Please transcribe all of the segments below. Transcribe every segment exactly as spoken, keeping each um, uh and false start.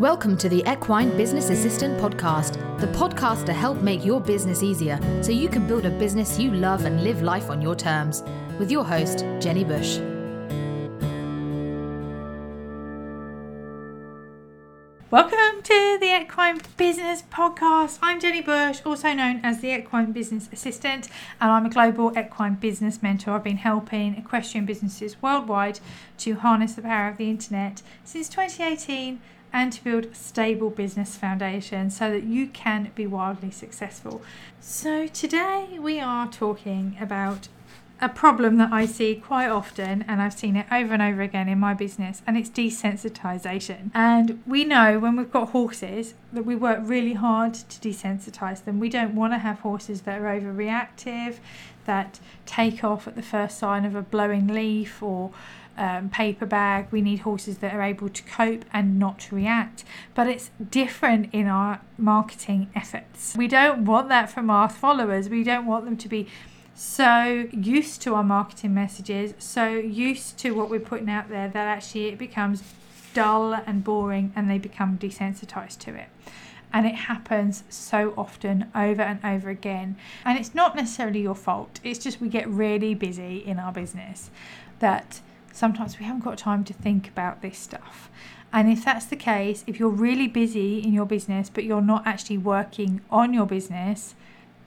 Welcome to the Equine Business Assistant podcast, the podcast to help make your business easier so you can build a business you love and live life on your terms, with your host, Jenny Bush. Welcome to the Equine Business Podcast. I'm Jenny Bush, also known as the Equine Business Assistant, and I'm a global equine business mentor. I've been helping equestrian businesses worldwide to harness the power of the internet since twenty eighteen and to build a stable business foundation so that you can be wildly successful. So today we are talking about a problem that I see quite often, and I've seen it over and over again in my business, and it's desensitization. And we know when we've got horses that we work really hard to desensitize them. We don't want to have horses that are overreactive, that take off at the first sign of a blowing leaf or Um, paper bag. We need horses that are able to cope and not react. But it's different in our marketing efforts. We don't want that from our followers. We don't want them to be so used to our marketing messages, so used to what we're putting out there, that actually it becomes dull and boring and they become desensitized to it. And it happens so often, over and over again. And it's not necessarily your fault. It's just we get really busy in our business that sometimes we haven't got time to think about this stuff. And if that's the case, if you're really busy in your business, but you're not actually working on your business,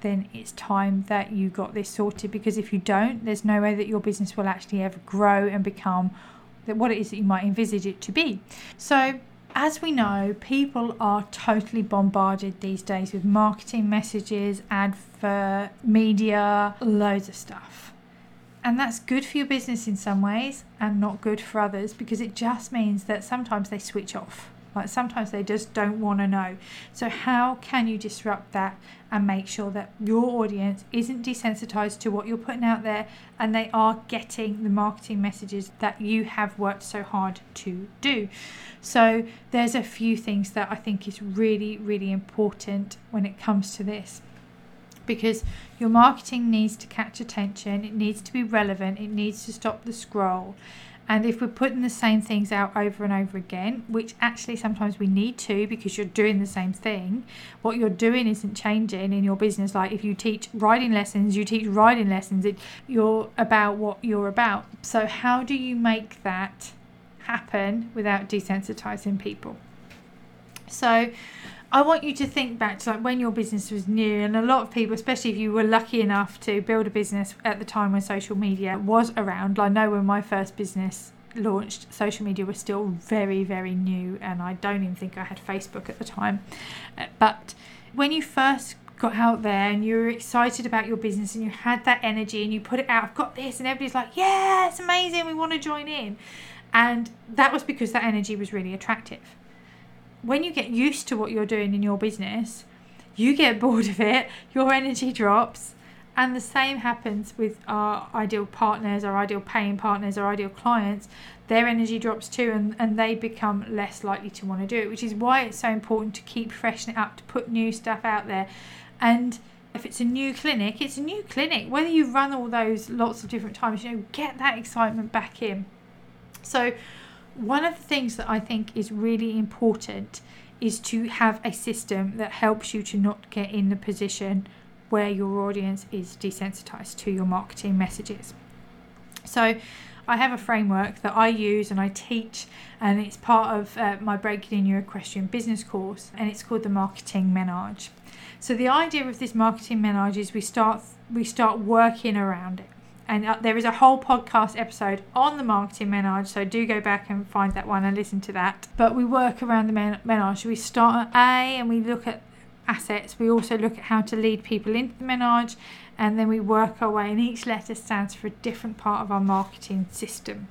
then it's time that you got this sorted. Because if you don't, there's no way that your business will actually ever grow and become what it is that you might envisage it to be. So as we know, people are totally bombarded these days with marketing messages, advert, media, loads of stuff. And that's good for your business in some ways and not good for others, because it just means that sometimes they switch off. Like sometimes they just don't want to know. So how can you disrupt that and make sure that your audience isn't desensitized to what you're putting out there and they are getting the marketing messages that you have worked so hard to do? So there's a few things that I think is really, really important when it comes to this. Because your marketing needs to catch attention, it needs to be relevant, it needs to stop the scroll. And if we're putting the same things out over and over again, which actually sometimes we need to, because you're doing the same thing, what you're doing isn't changing in your business. Like if you teach riding lessons, you teach riding lessons, it, you're about what you're about. So how do you make that happen without desensitizing people? So I want you to think back to like when your business was new, and a lot of people, especially if you were lucky enough to build a business at the time when social media was around. I know when my first business launched, social media was still very, very new, and I don't even think I had Facebook at the time. But when you first got out there and you were excited about your business and you had that energy and you put it out, I've got this, and everybody's like, yeah, it's amazing, we want to join in. And that was because that energy was really attractive. When you get used to what you're doing in your business, you get bored of it, your energy drops, and the same happens with our ideal partners, our ideal paying partners, our ideal clients. Their energy drops too, and, and they become less likely to want to do it, which is why it's so important to keep freshening it up, to put new stuff out there. And if it's a new clinic, it's a new clinic. Whether you run all those lots of different times, you know, get that excitement back in. So one of the things that I think is really important is to have a system that helps you to not get in the position where your audience is desensitized to your marketing messages. So I have a framework that I use and I teach, and it's part of uh, my Breaking In Your Equestrian Business course, and it's called the Marketing Ménage. So the idea of this Marketing Ménage is we start we start working around it. And there is a whole podcast episode on the Marketing Ménage, so do go back and find that one and listen to that. But we work around the ménage. We start at A and we look at assets. We also look at how to lead people into the ménage, and then we work our way. And each letter stands for a different part of our marketing system.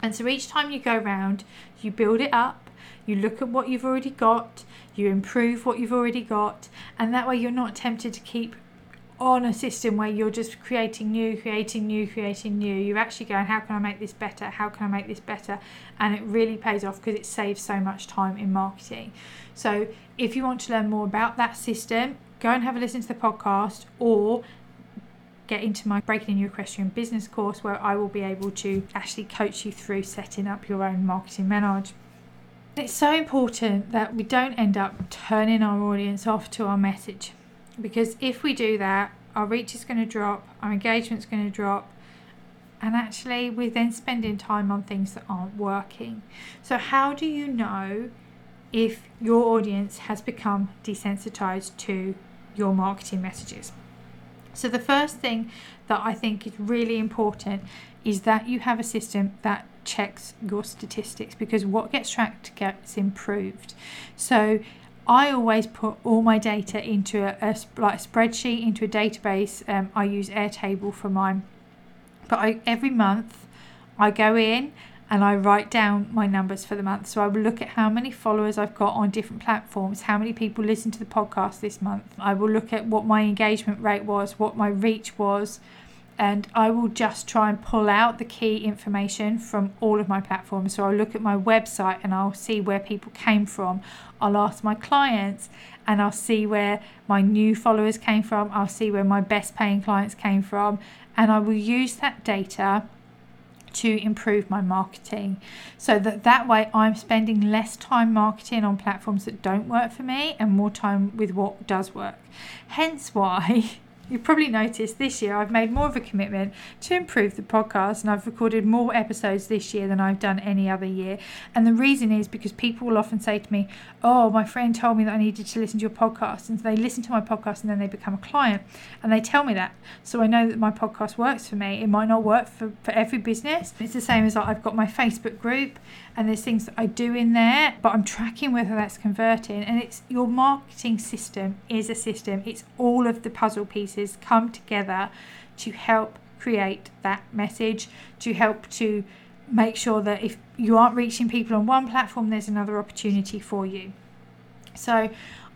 And so each time you go round, you build it up, you look at what you've already got, you improve what you've already got, and that way you're not tempted to keep on a system where you're just creating new, creating new, creating new. You're actually going, how can I make this better? How can I make this better? And it really pays off because it saves so much time in marketing. So if you want to learn more about that system, go and have a listen to the podcast or get into my Breaking In Your Equestrian Business course, where I will be able to actually coach you through setting up your own marketing ménage. It's so important that we don't end up turning our audience off to our message, because if we do that, our reach is going to drop, our engagement's going to drop, and actually we're then spending time on things that aren't working. So how do you know if your audience has become desensitized to your marketing messages? So the first thing that I think is really important is that you have a system that checks your statistics, because what gets tracked gets improved. So I always put all my data into a, a, like a spreadsheet, into a database. Um, I use Airtable for mine. But I, every month I go in and I write down my numbers for the month. So I will look at how many followers I've got on different platforms, how many people listen to the podcast this month. I will look at what my engagement rate was, what my reach was, and I will just try and pull out the key information from all of my platforms. So I'll look at my website and I'll see where people came from. I'll ask my clients and I'll see where my new followers came from. I'll see where my best paying clients came from. And I will use that data to improve my marketing, so that that way I'm spending less time marketing on platforms that don't work for me and more time with what does work. Hence why you've probably noticed this year I've made more of a commitment to improve the podcast, and I've recorded more episodes this year than I've done any other year. And the reason is because people will often say to me, oh, my friend told me that I needed to listen to your podcast, and so they listen to my podcast and then they become a client and they tell me that. So I know that my podcast works for me. It might not work for, for every business. It's the same as like, I've got my Facebook group and there's things that I do in there, but I'm tracking whether that's converting. And it's your marketing system is a system. It's all of the puzzle pieces come together to help create that message, to help to make sure that if you aren't reaching people on one platform, there's another opportunity for you. So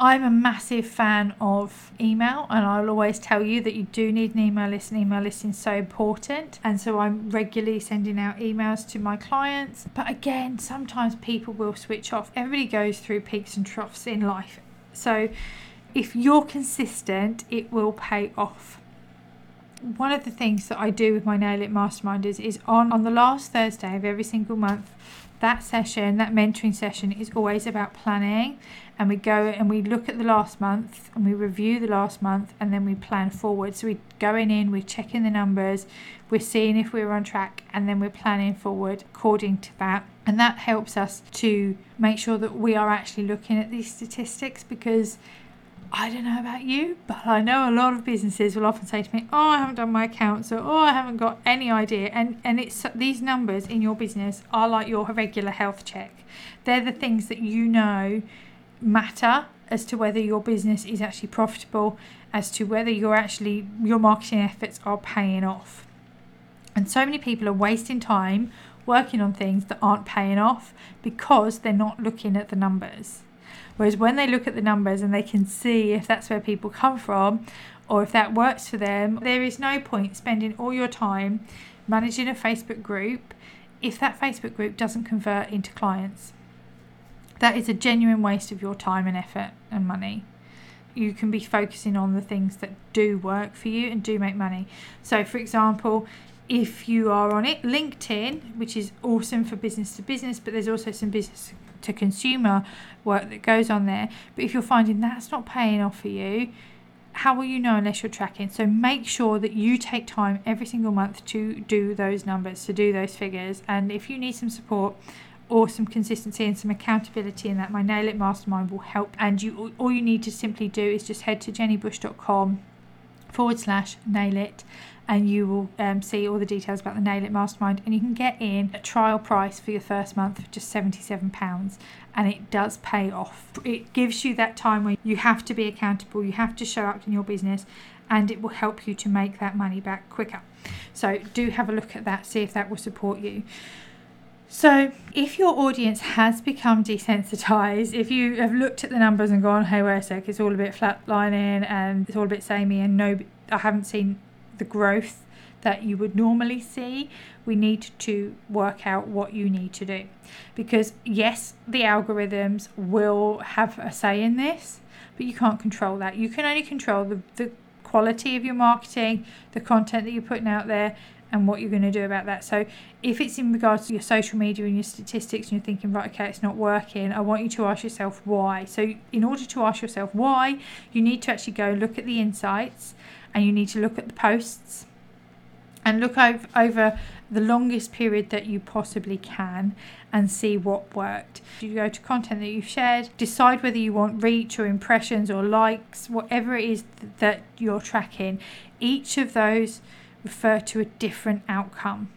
I'm a massive fan of email, and I'll always tell you that you do need an email list. An email list is so important, and so I'm regularly sending out emails to my clients. But again, sometimes people will switch off. Everybody goes through peaks and troughs in life, so if you're consistent, it will pay off. One of the things that I do with my Nail It Mastermind is, is on, on the last Thursday of every single month, that session, that mentoring session, is always about planning. And we go and we look at the last month and we review the last month, and then we plan forward. So we're going in, we're checking the numbers, we're seeing if we're on track, and then we're planning forward according to that. And that helps us to make sure that we are actually looking at these statistics, because I don't know about you, but I know a lot of businesses will often say to me, oh, I haven't done my accounts, or oh, I haven't got any idea. And and it's these numbers in your business are like your regular health check. They're the things that you know matter as to whether your business is actually profitable, as to whether you're actually your marketing efforts are paying off. And so many people are wasting time working on things that aren't paying off because they're not looking at the numbers. Whereas when they look at the numbers and they can see if that's where people come from or if that works for them, there is no point spending all your time managing a Facebook group if that Facebook group doesn't convert into clients. That is a genuine waste of your time and effort and money. You can be focusing on the things that do work for you and do make money. So, for example, if you are on it, LinkedIn, which is awesome for business to business, but there's also some business to consumer work that goes on there. But if you're finding that's not paying off for you, how will you know unless you're tracking? So make sure that you take time every single month to do those numbers, to do those figures. And if you need some support or some consistency and some accountability in that, my Nail It Mastermind will help. And you, all you need to simply do is just head to jenny bush dot com forward slash nail it, and you will um, see all the details about the Nail It Mastermind. And you can get in a trial price for your first month for just seventy-seven pounds, and it does pay off. It gives you that time where you have to be accountable, you have to show up in your business, and it will help you to make that money back quicker. So do have a look at that, see if that will support you. So if your audience has become desensitized, if you have looked at the numbers and gone, hey, wait a sec, it's all a bit flatlining and it's all a bit samey, and no, I haven't seen the growth that you would normally see, we need to work out what you need to do. Because yes, the algorithms will have a say in this, but you can't control that. You can only control the, the quality of your marketing, the content that you're putting out there, and what you're going to do about that. So if it's in regards to your social media and your statistics and you're thinking, right, okay, it's not working, I want you to ask yourself why. So in order to ask yourself why, you need to actually go look at the insights, and you need to look at the posts and look over, over the longest period that you possibly can and see what worked. You go to content that you've shared, decide whether you want reach or impressions or likes, whatever it is that you're tracking. Each of those refer to a different outcome.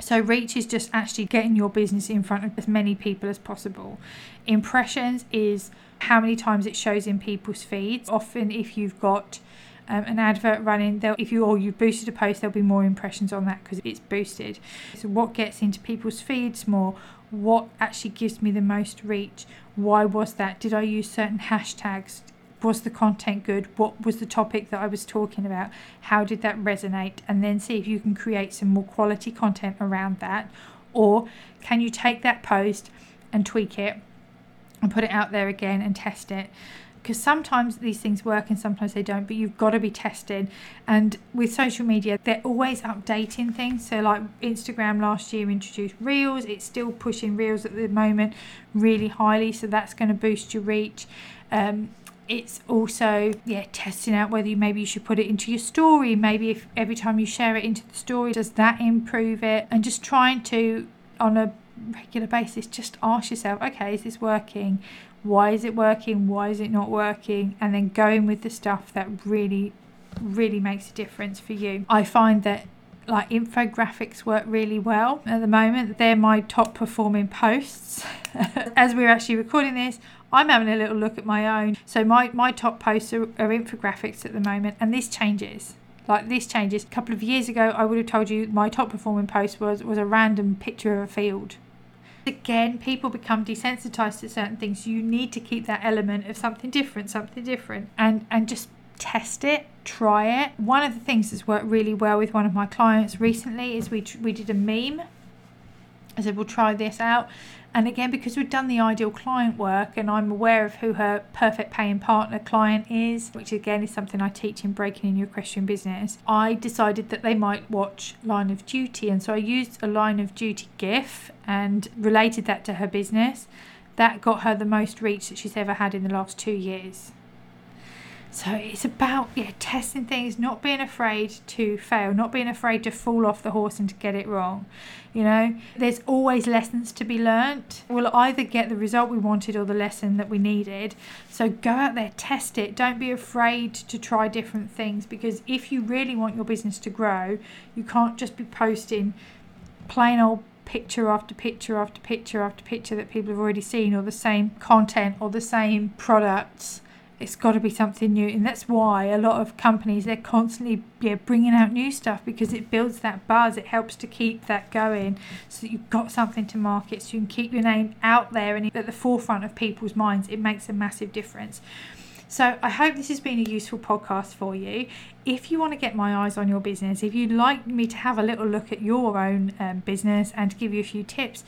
So reach is just actually getting your business in front of as many people as possible. Impressions is how many times it shows in people's feeds. Often if you've got Um, an advert running, if you or you boosted a post, there'll be more impressions on that because it's boosted. So what gets into people's feeds more? What actually gives me the most reach? Why was that? Did I use certain hashtags? Was the content good? What was the topic that I was talking about? How did that resonate? And then see if you can create some more quality content around that, or can you take that post and tweak it and put it out there again and test it? Because sometimes these things work and sometimes they don't, but you've got to be testing. And with social media, they're always updating things. So like Instagram last year introduced Reels. It's still pushing Reels at the moment really highly, so that's going to boost your reach. Um, it's also yeah testing out whether you, maybe you should put it into your story. Maybe if every time you share it into the story, does that improve it? And just trying to, on a regular basis, just ask yourself, okay, is this working? Why is it working? Why is it not working? And then going with the stuff that really, really makes a difference for you. I find that like infographics work really well at the moment. They're my top performing posts. As we're actually recording this, I'm having a little look at my own. So my, my top posts are, are infographics at the moment, and this changes. Like this changes. A couple of years ago, I would have told you my top performing post was, was a random picture of a field. Again, people become desensitized to certain things. You need to keep that element of something different, something different, and and just test it, try it. One of the things that's worked really well with one of my clients recently is we we did a meme. I said, we'll try this out. And again, because we've done the ideal client work and I'm aware of who her perfect paying partner client is, which again is something I teach in Breaking In Your Equestrian Business, I decided that they might watch Line of Duty. And so I used a Line of Duty GIF and related that to her business. That got her the most reach that she's ever had in the last two years. So it's about yeah, testing things, not being afraid to fail, not being afraid to fall off the horse and to get it wrong. You know, there's always lessons to be learnt. We'll either get the result we wanted or the lesson that we needed. So go out there, test it. Don't be afraid to try different things, because if you really want your business to grow, you can't just be posting plain old picture after picture after picture after picture that people have already seen, or the same content or the same products. It's got to be something new, and that's why a lot of companies, they're constantly yeah, bringing out new stuff, because it builds that buzz, it helps to keep that going, so that you've got something to market, so you can keep your name out there and at the forefront of people's minds. It makes a massive difference. So I hope this has been a useful podcast for you. If you want to get my eyes on your business, if you'd like me to have a little look at your own um, business and to give you a few tips,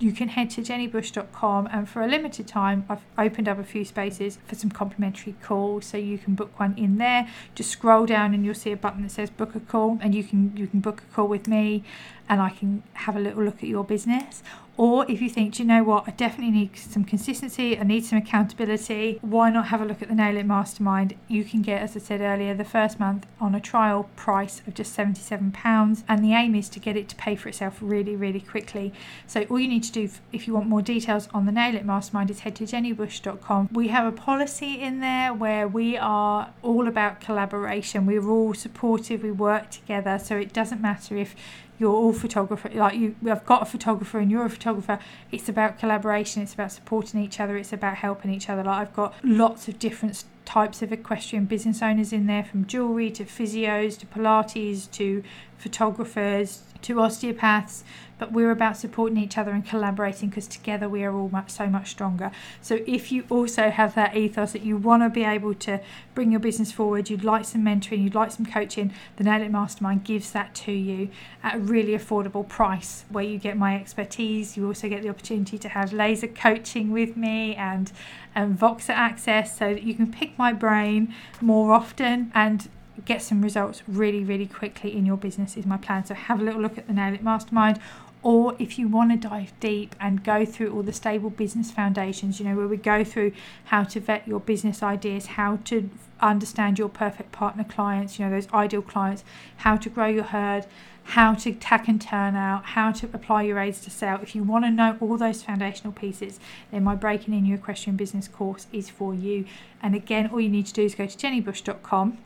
you can head to Jenny Bush dot com, and for a limited time, I've opened up a few spaces for some complimentary calls, so you can book one in there. Just scroll down and you'll see a button that says book a call, and you can you can book a call with me, and I can have a little look at your business. Or if you think, do you know what, I definitely need some consistency, I need some accountability, why not have a look at the Nail It Mastermind? You can get, as I said earlier, the first month on a trial price of just seventy-seven pounds, and the aim is to get it to pay for itself really, really quickly. So all you need to do, if you want more details on the Nail It Mastermind, is head to Jenny Bush dot com. We have a policy in there where we are all about collaboration. We're all supportive, we work together, so it doesn't matter if you're all photographer, like you, I've got a photographer and you're a photographer. It's about collaboration, it's about supporting each other, it's about helping each other. Like I've got lots of different types of equestrian business owners in there, from jewellery to physios to Pilates to photographers to osteopaths, but we're about supporting each other and collaborating, because together we are all much, so much stronger. So if you also have that ethos that you want to be able to bring your business forward, you'd like some mentoring, you'd like some coaching, the Nail It Mastermind gives that to you at a really affordable price, where you get my expertise, you also get the opportunity to have laser coaching with me and, and Voxer access, so that you can pick my brain more often and get some results really, really quickly in your business is my plan. So have a little look at the Nail It Mastermind. Or if you want to dive deep and go through all the stable business foundations, you know, where we go through how to vet your business ideas, how to understand your perfect partner clients, you know, those ideal clients, how to grow your herd, how to tack and turn out, how to apply your aids to sale. If you want to know all those foundational pieces, then my Breaking In Your Equestrian Business course is for you. And again, all you need to do is go to jenny bush dot com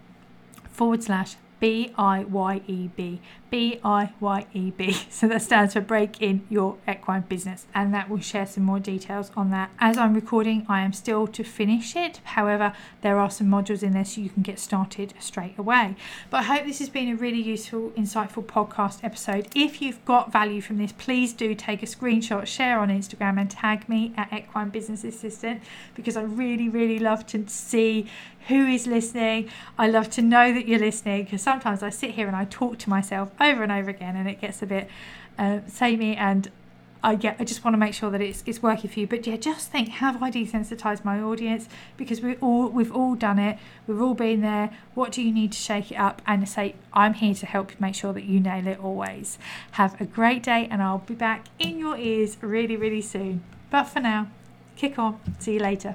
forward slash B I Y E B, B I Y E B. So that stands for Break In Your Equine Business. And that will share some more details on that. As I'm recording, I am still to finish it. However, there are some modules in there so you can get started straight away. But I hope this has been a really useful, insightful podcast episode. If you've got value from this, please do take a screenshot, share on Instagram and tag me at Equine Business Assistant, because I really, really love to see who is listening. I love to know that you're listening, because sometimes I sit here and I talk to myself over and over again and it gets a bit uh, samey, and I get I just want to make sure that it's it's working for you. But yeah, just think, have I desensitized my audience? Because we all we've all done it, we've all been there. What do you need to shake it up? And say, I'm here to help you make sure that you nail it always. Have a great day, and I'll be back in your ears really, really soon. But for now, kick on. See you later.